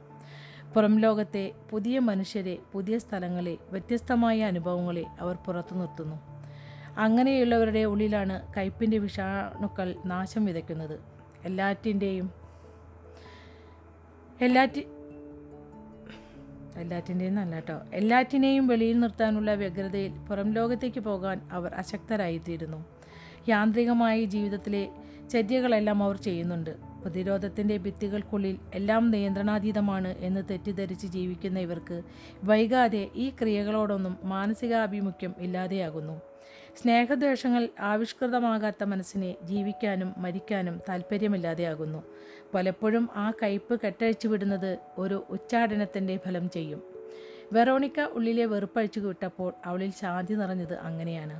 പുറം ലോകത്തെ പുതിയ മനുഷ്യരെ, പുതിയ സ്ഥലങ്ങളെ, വ്യത്യസ്തമായ അനുഭവങ്ങളെ അവർ പുറത്തു നിർത്തുന്നു. അങ്ങനെയുള്ളവരുടെ ഉള്ളിലാണ് കയ്പിൻ്റെ വിഷാണുക്കൾ നാശം വിതയ്ക്കുന്നത്. എല്ലാറ്റിൻ്റെയും എല്ലാറ്റി എല്ലാറ്റിൻ്റെയും നല്ല കേട്ടോ എല്ലാറ്റിനെയും വെളിയിൽ നിർത്താനുള്ള വ്യഗ്രതയിൽ പുറം ലോകത്തേക്ക് പോകാൻ അവർ അശക്തരായിത്തീരുന്നു. യാന്ത്രികമായി ജീവിതത്തിലെ ചര്യകളെല്ലാം അവർ ചെയ്യുന്നുണ്ട്. പ്രതിരോധത്തിൻ്റെ ഭിത്തികൾക്കുള്ളിൽ എല്ലാം നിയന്ത്രണാതീതമാണ് എന്ന് തെറ്റിദ്ധരിച്ച് ജീവിക്കുന്ന ഇവർക്ക് വൈകാതെ ഈ ക്രിയകളോടൊന്നും മാനസികാഭിമുഖ്യം ഇല്ലാതെയാകുന്നു. സ്നേഹദ്വേഷങ്ങൾ ആവിഷ്കൃതമാകാത്ത മനസ്സിനെ ജീവിക്കാനും മരിക്കാനും താല്പര്യമില്ലാതെയാകുന്നു. പലപ്പോഴും ആ കയ്പ് കെട്ടഴിച്ചു വിടുന്നത് ഒരു ഉച്ചാടനത്തിൻ്റെ ഫലം ചെയ്യും. വെറോണിക്ക ഉള്ളിലെ വെറുപ്പഴിച്ചു വിട്ടപ്പോൾ അവളിൽ ശാന്തി നിറഞ്ഞത് അങ്ങനെയാണ്.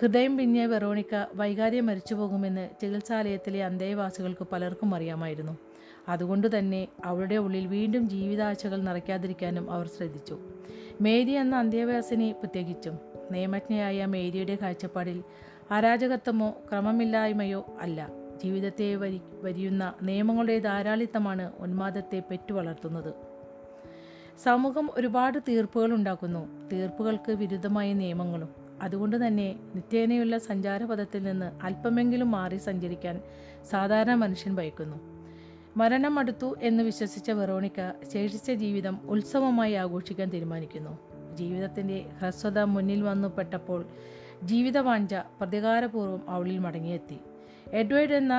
ഹൃദയം പിന്നിയ വെറോണിക്ക വൈകാതെ മരിച്ചു പോകുമെന്ന് ചികിത്സാലയത്തിലെ അന്തേവാസികൾക്ക് പലർക്കും അറിയാമായിരുന്നു. അതുകൊണ്ട് തന്നെ അവളുടെ ഉള്ളിൽ വീണ്ടും ജീവിതാശകൾ നിറയ്ക്കാതിരിക്കാനും അവർ ശ്രദ്ധിച്ചു. മേരി എന്ന അന്തേവാസിനെ പ്രത്യേകിച്ചും. നിയമജ്ഞയായ മേരിയുടെ കാഴ്ചപ്പാടിൽ അരാജകത്വമോ ക്രമമില്ലായ്മയോ അല്ല, ജീവിതത്തെ വരി വരിയുന്ന നിയമങ്ങളുടെ ധാരാളിത്തമാണ് ഉന്മാദത്തെ പെറ്റുവളർത്തുന്നത്. സമൂഹം ഒരുപാട് തീർപ്പുകൾ ഉണ്ടാക്കുന്നു, തീർപ്പുകൾക്ക് വിരുദ്ധമായ നിയമങ്ങളും. അതുകൊണ്ട് തന്നെ നിത്യേനയുള്ള സഞ്ചാരപഥത്തിൽ നിന്ന് അല്പമെങ്കിലും മാറി സഞ്ചരിക്കാൻ സാധാരണ മനുഷ്യൻ ഭയക്കുന്നു. മരണം അടുത്തു എന്ന് വിശ്വസിച്ച വെറോണിക്ക ശേഷിച്ച ജീവിതം ഉത്സവമായി ആഘോഷിക്കാൻ തീരുമാനിക്കുന്നു. ജീവിതത്തിൻ്റെ ഹ്രസ്വത മുന്നിൽ വന്നുപെട്ടപ്പോൾ ജീവിതവാഞ്ച പ്രതികാരപൂർവ്വം അവളിൽ മടങ്ങിയെത്തി. എഡ്വേർഡ് എന്ന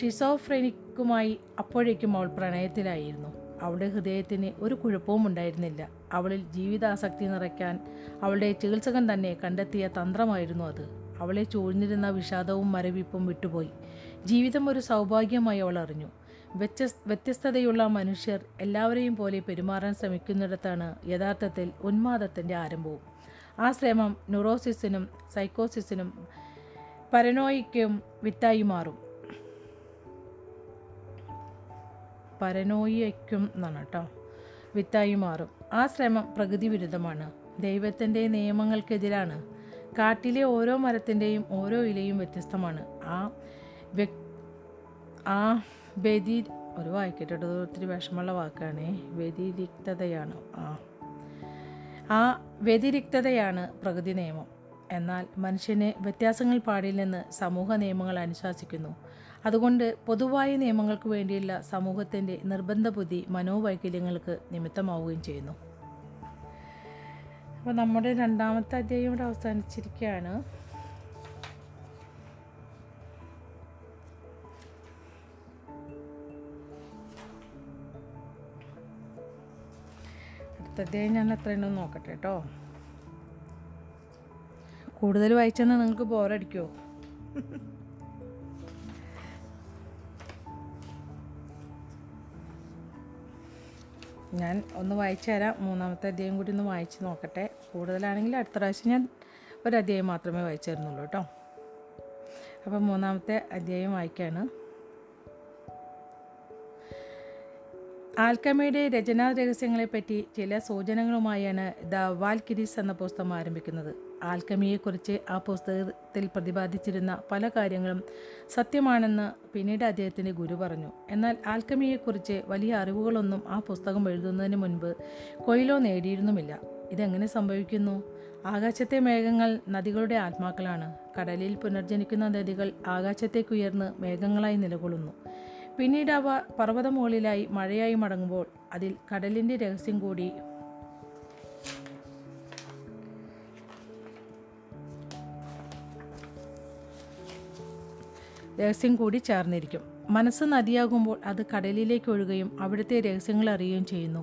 ഷിസോഫ്രെനിക്കുമായി അപ്പോഴേക്കും അവൾ പ്രണയത്തിലായിരുന്നു. അവളുടെ ഹൃദയത്തിന് ഒരു കുഴപ്പവും ഉണ്ടായിരുന്നില്ല. അവളിൽ ജീവിതാസക്തി നിറയ്ക്കാൻ അവളുടെ ചികിത്സകൻ തന്നെ കണ്ടെത്തിയ തന്ത്രമായിരുന്നു അത്. അവളെ ചൂഴ്ന്നിരുന്ന വിഷാദവും മരവിപ്പും വിട്ടുപോയി. ജീവിതം ഒരു സൗഭാഗ്യമായി അവൾ അറിഞ്ഞു. വ്യത്യസ് വ്യത്യസ്തതയുള്ള മനുഷ്യർ എല്ലാവരെയും പോലെ പെരുമാറാൻ ശ്രമിക്കുന്നിടത്താണ് യഥാർത്ഥത്തിൽ ഉന്മാദത്തിൻ്റെ ആരംഭവും. ആ ശ്രമം ന്യൂറോസിസിനും സൈക്കോസിസിനും പരനോയിക്കും വിത്തായി മാറും. പരനോയിക്കും എന്നാണ് കേട്ടോ വിത്തായി മാറും. ആ ശ്രമം പ്രകൃതി വിരുദ്ധമാണ്, ദൈവത്തിൻ്റെ നിയമങ്ങൾക്കെതിരാണ്. കാട്ടിലെ ഓരോ മരത്തിൻ്റെയും ഓരോ ഇലയും വ്യത്യസ്തമാണ്. ആ വ്യക് ആ വ്യതി ഒരു വായിക്കട്ടെ, ഒത്തിരി വിഷമമുള്ള വാക്കാണ്. വ്യതിരിക്തതയാണ് ആ ആ വ്യതിരിക്തതയാണ് പ്രകൃതി നിയമം. എന്നാൽ മനുഷ്യന് വ്യത്യാസങ്ങൾ പാടില്ലെന്ന് സമൂഹ നിയമങ്ങൾ അനുശാസിക്കുന്നു. അതുകൊണ്ട് പൊതുവായ നിയമങ്ങൾക്ക് വേണ്ടിയുള്ള സമൂഹത്തിൻ്റെ നിർബന്ധ ബുദ്ധി മനോവൈകല്യങ്ങൾക്ക് നിമിത്തമാവുകയും ചെയ്യുന്നു. അപ്പോൾ നമ്മുടെ രണ്ടാമത്തെ അധ്യായം ഇവിടെ അവസാനിച്ചിരിക്കുകയാണ്. അടുത്ത അധ്യായം ഞാൻ എത്രയുണ്ടോ നോക്കട്ടെ കേട്ടോ. കൂടുതൽ വായിച്ചെന്ന് നിങ്ങൾക്ക് ബോറടിക്കുമോ? ഞാൻ ഒന്ന് വായിച്ചു തരാം. മൂന്നാമത്തെ അധ്യായം കൂടി ഒന്ന് വായിച്ച് നോക്കട്ടെ. കൂടുതലാണെങ്കിൽ അടുത്ത പ്രാവശ്യം ഞാൻ ഒരു അധ്യായം മാത്രമേ വായിച്ചു തരുന്നുള്ളൂ കേട്ടോ. അപ്പം മൂന്നാമത്തെ അധ്യായം വായിക്കുകയാണ്. ആൽക്കമിയുടെ രചനാ രഹസ്യങ്ങളെപ്പറ്റി ചില സൂചനകളുമായാണ് ദ വാൽക്കിരീസ് എന്ന പുസ്തകം ആരംഭിക്കുന്നത്. ആൽക്കമിയെക്കുറിച്ച് ആ പുസ്തകത്തിൽ പ്രതിപാദിച്ചിരുന്ന പല കാര്യങ്ങളും സത്യമാണെന്ന് പിന്നീട് അദ്ദേഹത്തിൻ്റെ ഗുരു പറഞ്ഞു. എന്നാൽ ആൽക്കമിയെക്കുറിച്ച് വലിയ അറിവുകളൊന്നും ആ പുസ്തകം എഴുതുന്നതിന് മുൻപ് കൊയിലോ നേടിയിരുന്നുമില്ല. ഇതെങ്ങനെ സംഭവിക്കുന്നു? ആകാശത്തെ മേഘങ്ങൾ നദികളുടെ ആത്മാക്കളാണ്. കടലിൽ പുനർജനിക്കുന്ന നദികൾ ആകാശത്തേക്കുയർന്ന് മേഘങ്ങളായി നിലകൊള്ളുന്നു. പിന്നീട് അവ പർവ്വതമുകളിലായി മഴയായി മടങ്ങുമ്പോൾ അതിൽ കടലിൻ്റെ രഹസ്യം കൂടി രഹസ്യം കൂടി ചേർന്നിരിക്കും. മനസ്സ് നദിയാകുമ്പോൾ അത് കടലിലേക്ക് ഒഴുകുകയും അവിടുത്തെ രഹസ്യങ്ങൾ അറിയുകയും ചെയ്യുന്നു.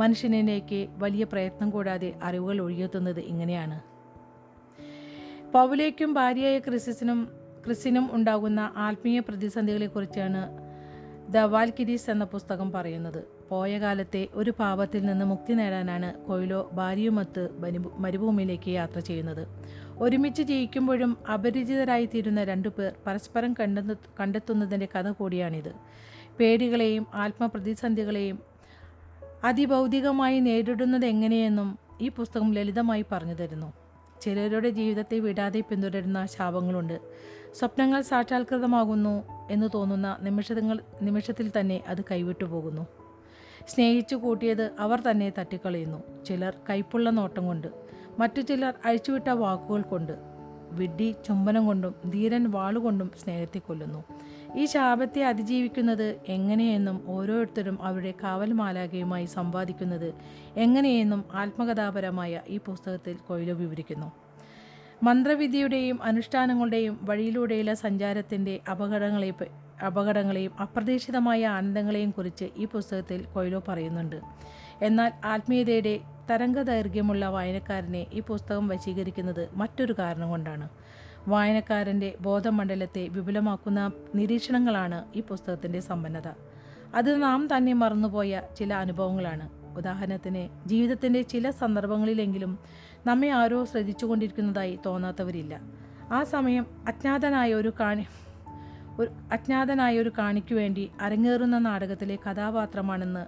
മനുഷ്യനിലേക്ക് വലിയ പ്രയത്നം കൂടാതെ അറിവുകൾ ഒഴുകിയെത്തുന്നത് ഇങ്ങനെയാണ്. പൗലേക്കും ഭാര്യയായ ക്രിസിസിനും ക്രിസിനും ഉണ്ടാകുന്ന ആത്മീയ പ്രതിസന്ധികളെക്കുറിച്ചാണ് ദ വാൽക്കിരീസ് എന്ന പുസ്തകം പറയുന്നത്. പോയ കാലത്തെ ഒരു പാപത്തിൽ നിന്ന് മുക്തി നേടാനാണ് കൊയ്ലോ ഭാര്യയുമൊത്ത് മരുഭൂമിയിലേക്ക് യാത്ര ചെയ്യുന്നത്. ഒരുമിച്ച് ജീവിക്കുമ്പോഴും അപരിചിതരായിത്തീരുന്ന രണ്ടു പേർ പരസ്പരം കണ്ടെത്തു കണ്ടെത്തുന്നതിൻ്റെ കഥ കൂടിയാണിത്. പേടികളെയും ആത്മപ്രതിസന്ധികളെയും അതിഭൗതികമായി നേരിടുന്നത് എങ്ങനെയെന്നും ഈ പുസ്തകം ലളിതമായി പറഞ്ഞു തരുന്നു. ചിലരുടെ ജീവിതത്തെ വിടാതെ പിന്തുടരുന്ന ശാപങ്ങളുണ്ട്. സ്വപ്നങ്ങൾ സാക്ഷാത്കൃതമാകുന്നു എന്ന് തോന്നുന്ന നിമിഷങ്ങൾ നിമിഷത്തിൽ തന്നെ അത് കൈവിട്ടു പോകുന്നു. സ്നേഹിച്ചു കൂട്ടിയത് അവർ തന്നെ തട്ടിക്കളയുന്നു. ചിലർ കൈപ്പുള്ള നോട്ടം കൊണ്ട്, മറ്റു ചിലർ അഴിച്ചുവിട്ട വാക്കുകൾ കൊണ്ട്, വിഡ്ഢി ചുംബനം കൊണ്ടും ധീരൻ വാളുകൊണ്ടും സ്നേഹത്തെ കൊല്ലുന്നു. ഈ ശാപത്തെ അതിജീവിക്കുന്നത് എങ്ങനെയെന്നും ഓരോരുത്തരും അവരുടെ കാവൽ മാലാകയുമായി സംവാദിക്കുന്നത് എങ്ങനെയെന്നും ആത്മകഥാപരമായ ഈ പുസ്തകത്തിൽ കൊയ്ലോ വിവരിക്കുന്നു. മന്ത്രവിദ്യയുടെയും അനുഷ്ഠാനങ്ങളുടെയും വഴിയിലൂടെയുള്ള സഞ്ചാരത്തിൻ്റെ അപകടങ്ങളെ അപകടങ്ങളെയും അപ്രതീക്ഷിതമായ ആനന്ദങ്ങളെയും കുറിച്ച് ഈ പുസ്തകത്തിൽ കൊയ്ലോ പറയുന്നുണ്ട്. എന്നാൽ ആത്മീയതയുടെ തരംഗദൈർഘ്യമുള്ള വായനക്കാരനെ ഈ പുസ്തകം വശീകരിക്കുന്നത് മറ്റൊരു കാരണം കൊണ്ടാണ്. വായനക്കാരൻ്റെ ബോധമണ്ഡലത്തെ വിപുലമാക്കുന്ന നിരീക്ഷണങ്ങളാണ് ഈ പുസ്തകത്തിൻ്റെ സമ്പന്നത. അത് നാം തന്നെ മറന്നുപോയ ചില അനുഭവങ്ങളാണ്. ഉദാഹരണത്തിന്, ജീവിതത്തിൻ്റെ ചില സന്ദർഭങ്ങളിലെങ്കിലും നമ്മെ ആരോ ശ്രദ്ധിച്ചു കൊണ്ടിരിക്കുന്നതായി തോന്നാത്തവരില്ല. ആ സമയം അജ്ഞാതനായ ഒരു കാണി ഒരു അജ്ഞാതനായ ഒരു കാണിക്കു വേണ്ടി അരങ്ങേറുന്ന നാടകത്തിലെ കഥാപാത്രമാണെന്ന്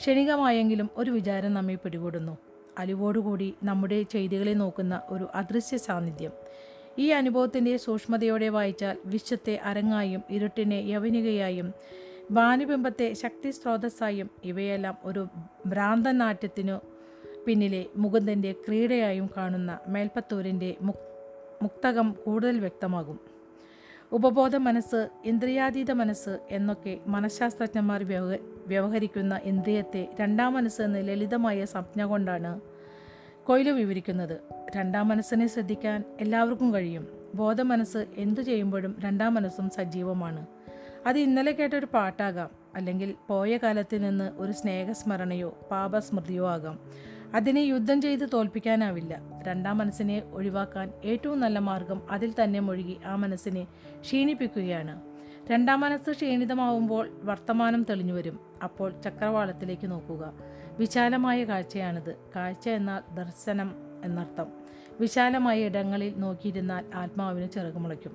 ക്ഷണികമായെങ്കിലും ഒരു വിചാരം നമ്മെ പിടികൂടുന്നു. അലിവോടുകൂടി നമ്മുടെ ചെയ്തികളെ നോക്കുന്ന ഒരു അദൃശ്യ സാന്നിധ്യം. ഈ അനുഭവത്തിൻ്റെ സൂക്ഷ്മതയോടെ വായിച്ചാൽ വിശ്വത്തെ അരങ്ങായും ഇരുട്ടിനെ യവനികയായും ഭാനുബിംബത്തെ ശക്തി സ്രോതസ്സായും ഇവയെല്ലാം ഒരു ഭ്രാന്തനാട്യത്തിനു പിന്നിലെ മുകുന്ദൻ്റെ ക്രീഡയായും കാണുന്ന മേൽപ്പത്തൂരിൻ്റെ മുക്തകം കൂടുതൽ വ്യക്തമാകും. ഉപബോധ മനസ്സ്, ഇന്ദ്രിയാതീത മനസ്സ് എന്നൊക്കെ മനഃശാസ്ത്രജ്ഞന്മാർ വ്യവ വ്യവഹരിക്കുന്ന ഇന്ദ്രിയത്തെ രണ്ടാം മനസ്സ് എന്ന ലളിതമായ സംജ്ഞ കൊണ്ടാണ് കൊയ്ലോ വിവരിക്കുന്നത്. രണ്ടാം മനസ്സിനെ ശ്രദ്ധിക്കാൻ എല്ലാവർക്കും കഴിയും. ബോധ മനസ്സ് എന്തു ചെയ്യുമ്പോഴും രണ്ടാം മനസ്സും സജീവമാണ്. അത് ഇന്നലെ കേട്ടൊരു പാട്ടാകാം, അല്ലെങ്കിൽ പോയ കാലത്ത് നിന്ന് ഒരു സ്നേഹസ്മരണയോ പാപസ്മൃതിയോ ആകാം. അതിനെ യുദ്ധം ചെയ്ത് തോൽപ്പിക്കാനാവില്ല. രണ്ടാം മനസ്സിനെ ഒഴിവാക്കാൻ ഏറ്റവും നല്ല മാർഗം അതിൽ തന്നെ മുഴുകി ആ മനസ്സിനെ ക്ഷീണിപ്പിക്കുകയാണ്. രണ്ടാം മനസ്സ് ക്ഷീണിതമാവുമ്പോൾ വർത്തമാനം തെളിഞ്ഞു വരും. അപ്പോൾ ചക്രവാളത്തിലേക്ക് നോക്കുക. വിശാലമായ കാഴ്ചയാണിത്. കാഴ്ച എന്നാൽ ദർശനം എന്നർത്ഥം. വിശാലമായ ഇടങ്ങളിൽ നോക്കിയിരുന്നാൽ ആത്മാവിന് ചിറകുമുളയ്ക്കും.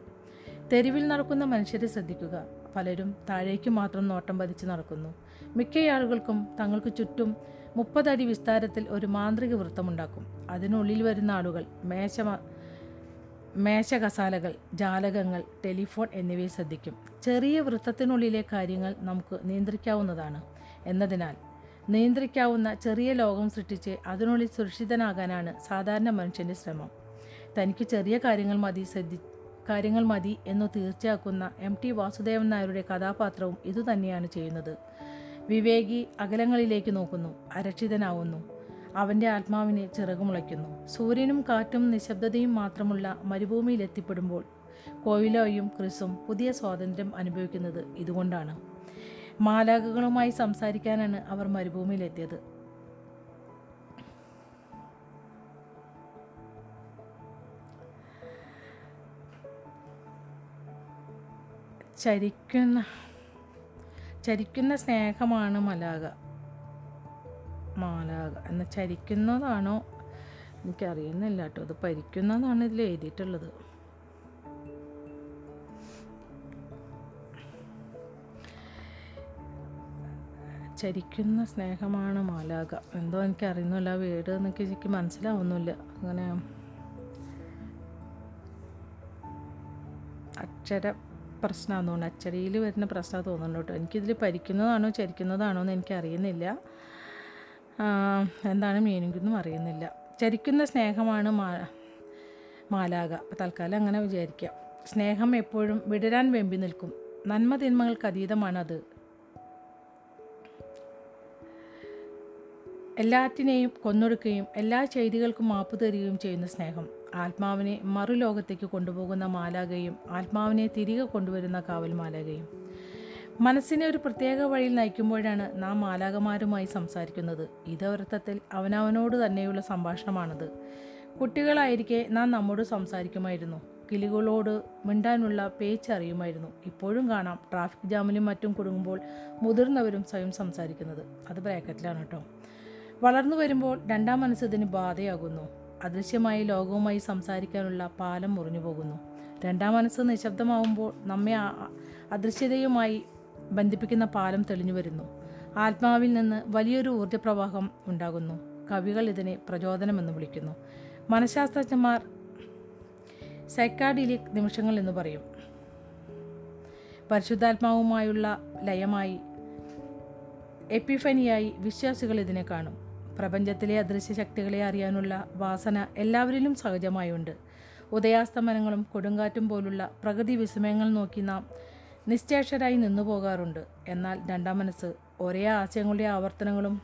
തെരുവിൽ നടക്കുന്ന മനുഷ്യരെ ശ്രദ്ധിക്കുക. പലരും താഴേക്ക് മാത്രം നോട്ടം പതിച്ച് നടക്കുന്നു. മിക്കയാളുകൾക്കും തങ്ങൾക്ക് ചുറ്റും മുപ്പതടി വിസ്താരത്തിൽ ഒരു മാന്ത്രിക വൃത്തമുണ്ടാക്കും. അതിനുള്ളിൽ വരുന്ന ആളുകൾ മേശ മേശകസാലകൾ, ജാലകങ്ങൾ, ടെലിഫോൺ എന്നിവയെ ശ്രദ്ധിക്കും. ചെറിയ വൃത്തത്തിനുള്ളിലെ കാര്യങ്ങൾ നമുക്ക് നിയന്ത്രിക്കാവുന്നതാണ്. എന്നതിനാൽ നിയന്ത്രിക്കാവുന്ന ചെറിയ ലോകം സൃഷ്ടിച്ച് അതിനുള്ളിൽ സുരക്ഷിതനാകാനാണ് സാധാരണ മനുഷ്യൻ്റെ ശ്രമം. തനിക്ക് ചെറിയ കാര്യങ്ങൾ മതി ശ്രദ്ധി കാര്യങ്ങൾ മതി എന്ന് തീർച്ചയാക്കുന്ന എം ടി വാസുദേവൻ നായരുടെ കഥാപാത്രവും ഇതുതന്നെയാണ് ചെയ്യുന്നത്. വിവേകി അകലങ്ങളിലേക്ക് നോക്കുന്നു, അരക്ഷിതനാവുന്നു. അവൻ്റെ ആത്മാവിനെ ചിറകുമുളയ്ക്കുന്നു. സൂര്യനും കാറ്റും നിശബ്ദതയും മാത്രമുള്ള മരുഭൂമിയിലെത്തിപ്പെടുമ്പോൾ കൊയ്ലോയും ക്രിസും പുതിയ സ്വാതന്ത്ര്യം അനുഭവിക്കുന്നത് ഇതുകൊണ്ടാണ്. മാലാഖകളുമായി സംസാരിക്കാനാണ് അവർ മരുഭൂമിയിലെത്തിയത്. ചരിക്കുന്ന ചരിക്കുന്ന സ്നേഹമാണ് മാലാഖ മാലാഖ എന്ന ചരിക്കുന്നതാണോ എനിക്കറിയുന്നില്ല കേട്ടോ. അത് പരിക്കുന്നതാണ് ഇതിൽ എഴുതിയിട്ടുള്ളത്. ചരിക്കുന്ന സ്നേഹമാണ് മാലാഖ എന്തോ എനിക്കറിയുന്നില്ല. വീട് എന്നൊക്കെ എനിക്ക് മനസ്സിലാവുന്നില്ല. അങ്ങനെ അക്ഷര പ്രശ്നമാണെന്ന് തോന്നുന്നു. അച്ചടിയിൽ വരുന്ന പ്രശ്നമാണ് തോന്നുന്നുണ്ട് കേട്ടോ. എനിക്കിതിൽ പരിക്കുന്നതാണോ ചരിക്കുന്നതാണോ എന്ന് എനിക്കറിയുന്നില്ല. എന്താണ് മീനിങ്ങൊന്നും അറിയുന്നില്ല. ചരിക്കുന്ന സ്നേഹമാണ് മാ മാലാഖ തൽക്കാലം അങ്ങനെ വിചാരിക്കാം. സ്നേഹം എപ്പോഴും വിടരാൻ വെമ്പി നിൽക്കും. നന്മ തിന്മകൾക്ക് അതീതമാണത്. എല്ലാറ്റിനെയും കൊന്നൊടുക്കുകയും എല്ലാ ചെയ്തികൾക്കും മാപ്പ് തരികയും ചെയ്യുന്ന സ്നേഹം. ആത്മാവിനെ മറുലോകത്തേക്ക് കൊണ്ടുപോകുന്ന മാലാഖയും ആത്മാവിനെ തിരികെ കൊണ്ടുവരുന്ന കാവൽ മാലാഖയും. മനസ്സിനെ ഒരു പ്രത്യേക വഴിയിൽ നയിക്കുമ്പോഴാണ് നാം മാലാഖമാരുമായി സംസാരിക്കുന്നത്. ഇതൊരർത്ഥത്തിൽ അവനവനോട് തന്നെയുള്ള സംഭാഷണമാണത്. കുട്ടികളായിരിക്കെ നാം നമ്മോട് സംസാരിക്കുമായിരുന്നു. കിളികളോട് മിണ്ടാനുള്ള പേച്ച് അറിയുമായിരുന്നു. ഇപ്പോഴും കാണാം ട്രാഫിക് ജാമിലും മറ്റും കുടുങ്ങുമ്പോൾ മുതിർന്നവരും സ്വയം സംസാരിക്കുന്നത്. അത് ബ്രാക്കറ്റിലാണ് കേട്ടോ. വളർന്നു വരുമ്പോൾ രണ്ടാം മനസ്സതിന് ബാധയാകുന്നു. അദൃശ്യമായ ലോകവുമായി സംസാരിക്കാനുള്ള പാലം മുറിഞ്ഞു പോകുന്നു. രണ്ടാം മനസ്സ് നിശബ്ദമാവുമ്പോൾ നമ്മെ അദൃശ്യതയുമായി ബന്ധിപ്പിക്കുന്ന പാലം തെളിഞ്ഞു വരുന്നു. ആത്മാവിൽ നിന്ന് വലിയൊരു ഊർജ്ജപ്രവാഹം ഉണ്ടാകുന്നു. കവികൾ ഇതിനെ പ്രചോദനമെന്ന് വിളിക്കുന്നു. മനഃശാസ്ത്രജ്ഞന്മാർ സൈക്കാഡെലിക് നിമിഷങ്ങൾ എന്ന് പറയും. പരിശുദ്ധാത്മാവുമായുള്ള ലയമായി, എപ്പിഫനിയായി വിശ്വാസികൾ ഇതിനെ കാണും. പ്രപഞ്ചത്തിലെ അദൃശ്യ ശക്തികളെ അറിയാനുള്ള വാസന എല്ലാവരിലും സഹജമായുണ്ട്. ഉദയാസ്തമനങ്ങളും കൊടുങ്കാറ്റും പോലുള്ള പ്രകൃതി വിസ്മയങ്ങൾ നോക്കി നാം നിശ്ചേഷരായി നിന്നു പോകാറുണ്ട്. എന്നാൽ രണ്ടാം മനസ്സ് ഒരേ ആശയങ്ങളുടെ ആവർത്തനങ്ങളും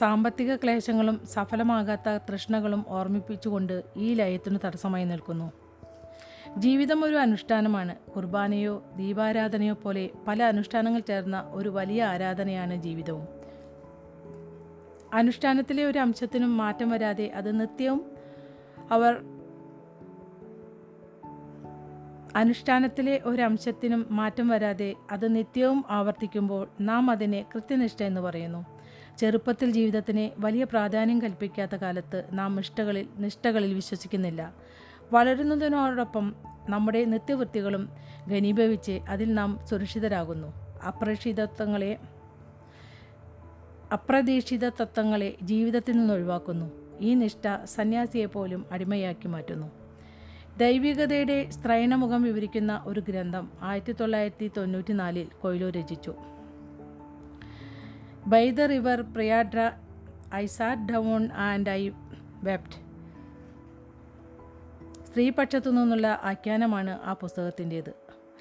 സാമ്പത്തിക ക്ലേശങ്ങളും സഫലമാകാത്ത തൃഷ്ണകളും ഓർമ്മിപ്പിച്ചുകൊണ്ട് ഈ ലയത്തിന് തടസ്സമായി നിൽക്കുന്നു. ജീവിതം ഒരു അനുഷ്ഠാനമാണ്. കുർബാനയോ ദീപാരാധനയോ പോലെ പല അനുഷ്ഠാനങ്ങൾ ചേർന്ന ഒരു വലിയ ആരാധനയാണ് ജീവിതവും. അനുഷ്ഠാനത്തിലെ ഒരു അംശത്തിനും മാറ്റം വരാതെ അത് നിത്യവും അവർ അനുഷ്ഠാനത്തിലെ ഒരു അംശത്തിനും മാറ്റം വരാതെ അത് നിത്യവും ആവർത്തിക്കുമ്പോൾ നാം അതിനെ കൃത്യനിഷ്ഠ എന്ന് പറയുന്നു. ചെറുപ്പത്തിൽ ജീവിതത്തിന് വലിയ പ്രാധാന്യം കൽപ്പിക്കാത്ത കാലത്ത് നാം ഇഷ്ടകളിൽ നിഷ്ഠകളിൽ വിശ്വസിക്കുന്നില്ല. വളരുന്നതിനോടൊപ്പം നമ്മുടെ നിത്യവൃത്തികളും ഘനീഭവിച്ച് അതിൽ നാം സുരക്ഷിതരാകുന്നു. അപ്രതീക്ഷിതത്വങ്ങളെ അപ്രതീക്ഷിത തത്വങ്ങളെ ജീവിതത്തിൽ നിന്ന് ഒഴിവാക്കുന്നു. ഈ നിഷ്ഠ സന്യാസിയെ പോലും അടിമയാക്കി മാറ്റുന്നു. ദൈവികതയുടെ സ്ത്രൈണമുഖം വിവരിക്കുന്ന ഒരു ഗ്രന്ഥം ആയിരത്തി തൊള്ളായിരത്തി തൊണ്ണൂറ്റി നാലിൽ കൊയിലോ രചിച്ചു. By the river Piedra I sat down and I wept. സ്ത്രീപക്ഷത്തു നിന്നുള്ള ആഖ്യാനമാണ് ആ പുസ്തകത്തിൻ്റേത്.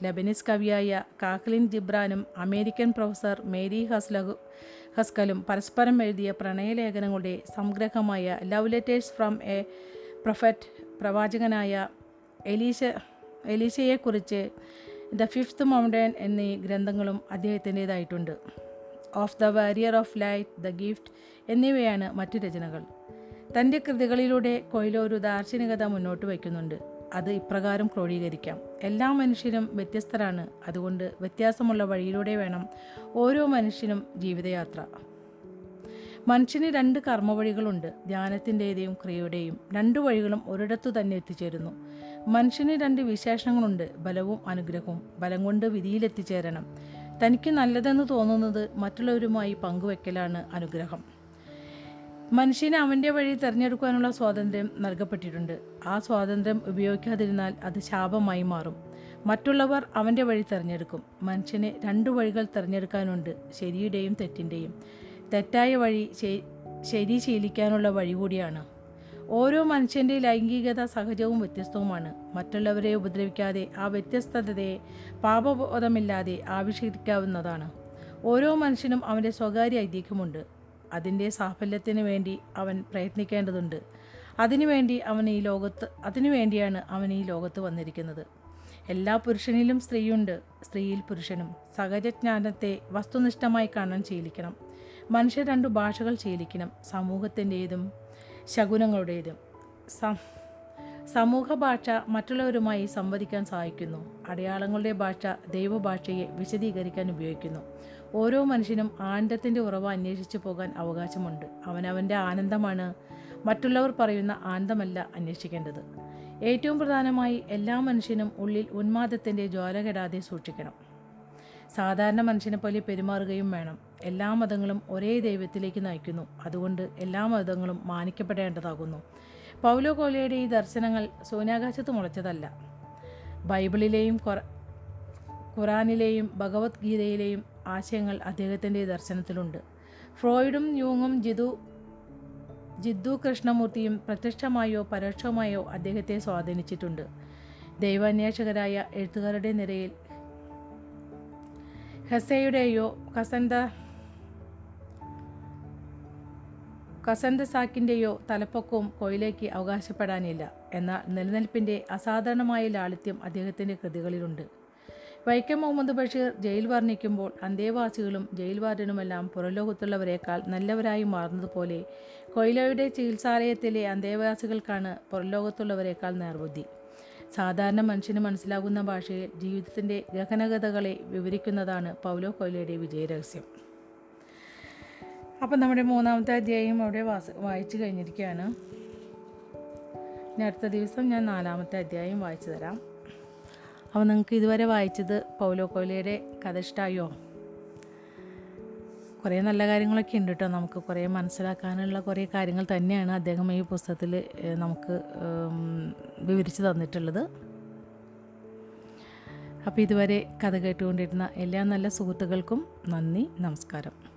ലബനീസ് കവിയായ കാഹ്ലിൻ ജിബ്രാനും അമേരിക്കൻ പ്രൊഫസർ മേരി ഹസ്ലഹു ഹസ്കലും പരസ്പരം എഴുതിയ പ്രണയലേഖനങ്ങളുടെ സംഗ്രഹമായ love letters from a prophet, പ്രവാചകനായ എലീശ എലീശയെക്കുറിച്ച് ദ ഫിഫ്ത്ത് മൗണ്ടൻ എന്നീ ഗ്രന്ഥങ്ങളും അദ്ദേഹത്തിൻ്റേതായിട്ടുണ്ട്. Of the warrior of light, the gift എന്നിവയാണ് മറ്റു രചനകൾ. തൻ്റെ കൃതികളിലൂടെ കൊയിലോ ഒരു ദാർശനികത മുന്നോട്ട് വയ്ക്കുന്നുണ്ട്. അത് ഇപ്രകാരം ക്രോഡീകരിക്കാം: എല്ലാ മനുഷ്യരും വ്യത്യസ്തരാണ്. അതുകൊണ്ട് വ്യത്യാസമുള്ള വഴിയിലൂടെ വേണം ഓരോ മനുഷ്യനും ജീവിതയാത്ര. മനുഷ്യന് രണ്ട് കർമ്മവഴികളുണ്ട്. ധ്യാനത്തിൻ്റെയും ക്രിയയുടെയും രണ്ടു വഴികളും ഒരിടത്തു തന്നെ എത്തിച്ചേരുന്നു. മനുഷ്യന് രണ്ട് വിശേഷങ്ങളുണ്ട്: ബലവും അനുഗ്രഹവും. ബലം കൊണ്ട് വിധിയിലെത്തിച്ചേരണം. തനിക്ക് നല്ലതെന്ന് തോന്നുന്നത് മറ്റുള്ളവരുമായി പങ്കുവെക്കലാണ് അനുഗ്രഹം. മനുഷ്യന് അവൻ്റെ വഴി തിരഞ്ഞെടുക്കാനുള്ള സ്വാതന്ത്ര്യം നൽകപ്പെട്ടിട്ടുണ്ട്. ആ സ്വാതന്ത്ര്യം ഉപയോഗിക്കാതിരുന്നാൽ അത് ശാപമായി മാറും. മറ്റുള്ളവർ അവൻ്റെ വഴി തിരഞ്ഞെടുക്കും. മനുഷ്യന് രണ്ടു വഴികൾ തിരഞ്ഞെടുക്കാനുണ്ട്: ശരിയുടെയും തെറ്റിൻ്റെയും. തെറ്റായ വഴി ശരി ശീലിക്കാനുള്ള വഴി കൂടിയാണ്. ഓരോ മനുഷ്യൻ്റെ ലൈംഗികത സഹജവും വ്യത്യസ്തവുമാണ്. മറ്റുള്ളവരെ ഉപദ്രവിക്കാതെ ആ വ്യത്യസ്തതയെ പാപബോധമില്ലാതെ ആവിഷ്കരിക്കാവുന്നതാണ്. ഓരോ മനുഷ്യനും അവൻ്റെ സ്വകാര്യ ഐതിഹ്യമുണ്ട്. അതിൻ്റെ സാഫല്യത്തിന് വേണ്ടി അവൻ പ്രയത്നിക്കേണ്ടതുണ്ട്. അതിനുവേണ്ടി അവൻ ഈ ലോകത്ത് അതിനുവേണ്ടിയാണ് അവൻ ഈ ലോകത്ത് വന്നിരിക്കുന്നത്. എല്ലാ പുരുഷനിലും സ്ത്രീയുണ്ട്, സ്ത്രീയിൽ പുരുഷനും. സഹജജ്ഞാനത്തെ വസ്തുനിഷ്ഠമായി കാണാൻ ശീലിക്കണം. മനുഷ്യർ രണ്ടു ഭാഷകൾ ശീലിക്കണം: സമൂഹത്തിൻ്റേതും ശകുനങ്ങളുടേതും. സമൂഹ ഭാഷ മറ്റുള്ളവരുമായി സംവദിക്കാൻ സഹായിക്കുന്നു. അടയാളങ്ങളുടെ ഭാഷ ദൈവഭാഷയെ വിശദീകരിക്കാൻ ഉപയോഗിക്കുന്നു. ഓരോ മനുഷ്യനും ആനന്ദത്തിൻ്റെ ഉറവ അന്വേഷിച്ചു പോകാൻ അവകാശമുണ്ട്. അവനവൻ്റെ ആനന്ദമാണ്, മറ്റുള്ളവർ പറയുന്ന ആനന്ദമല്ല അന്വേഷിക്കേണ്ടത്. ഏറ്റവും പ്രധാനമായി എല്ലാ മനുഷ്യനും ഉള്ളിൽ ഉന്മാദത്തിൻ്റെ ജ്വാല കെടാതെ സൂക്ഷിക്കണം. സാധാരണ മനുഷ്യനെ പോലെ പെരുമാറുകയും വേണം. എല്ലാ മതങ്ങളും ഒരേ ദൈവത്തിലേക്ക് നയിക്കുന്നു. അതുകൊണ്ട് എല്ലാ മതങ്ങളും മാനിക്കപ്പെടേണ്ടതാകുന്നു. പൗലോ കൊയിലോയുടെ ഈ ദർശനങ്ങൾ സൂനാകാശത്ത് മുളച്ചതല്ല. ബൈബിളിലെയും ഖുറാനിലെയും ഭഗവത്ഗീതയിലെയും ആശയങ്ങൾ അദ്ദേഹത്തിൻ്റെ ദർശനത്തിലുണ്ട്. ഫ്രോയിഡും യൂങ്ങും ജിദു ജിദ്ദു കൃഷ്ണമൂർത്തിയും പ്രത്യക്ഷമായോ പരോക്ഷമായോ അദ്ദേഹത്തെ സ്വാധീനിച്ചിട്ടുണ്ട്. ദൈവാന്വേഷകരായ എഴുത്തുകാരുടെ നിരയിൽ ഹെസയുടെയോ കസന്ത കസന്തസാക്കിൻ്റെയോ തലപ്പൊക്കവും കൊയിലേക്ക് അവകാശപ്പെടാനില്ല. എന്നാൽ നിലനിൽപ്പിൻ്റെ അസാധാരണമായ ലാളിത്യം അദ്ദേഹത്തിൻ്റെ കൃതികളിലുണ്ട്. വൈക്കം മുഹമ്മദ് ബഷീർ ജയിൽ വർണ്ണിക്കുമ്പോൾ അന്തേവാസികളും ജയിൽ വാർഡനുമെല്ലാം പുറംലോകത്തുള്ളവരെക്കാൾ നല്ലവരായി മാറുന്നതുപോലെ കൊയ്ലോയുടെ ചികിത്സാലയത്തിലെ അന്തേവാസികൾക്കാണ് പുറംലോകത്തുള്ളവരെക്കാൾ നേർബുദ്ധി. സാധാരണ മനുഷ്യന് മനസ്സിലാകുന്ന ഭാഷയിൽ ജീവിതത്തിൻ്റെ ഗഹനകഥകളെ വിവരിക്കുന്നതാണ് പൗലോ കൊയ്ലോയുടെ വിജയരഹസ്യം. അപ്പം നമ്മുടെ മൂന്നാമത്തെ അധ്യായം അവിടെ വായിച്ചു കഴിഞ്ഞിരിക്കുകയാണ്. ഇനി അടുത്ത ദിവസം ഞാൻ നാലാമത്തെ അധ്യായം വായിച്ചു തരാം. അപ്പോൾ നിങ്ങൾക്ക് ഇതുവരെ വായിച്ചത് പൗലോ കൊയ്ലോയുടെ കഥ ഇഷ്ടമായോ? കുറേ നല്ല കാര്യങ്ങളൊക്കെ ഉണ്ട് കേട്ടോ. നമുക്ക് കുറേ മനസ്സിലാക്കാനുള്ള കുറേ കാര്യങ്ങൾ തന്നെയാണ് അദ്ദേഹം ഈ പുസ്തകത്തിൽ നമുക്ക് വിവരിച്ച് തന്നിട്ടുള്ളത്. അപ്പോൾ ഇതുവരെ കഥ കേട്ടുകൊണ്ടിരുന്ന എല്ലാ നല്ല സുഹൃത്തുക്കൾക്കും നന്ദി, നമസ്കാരം.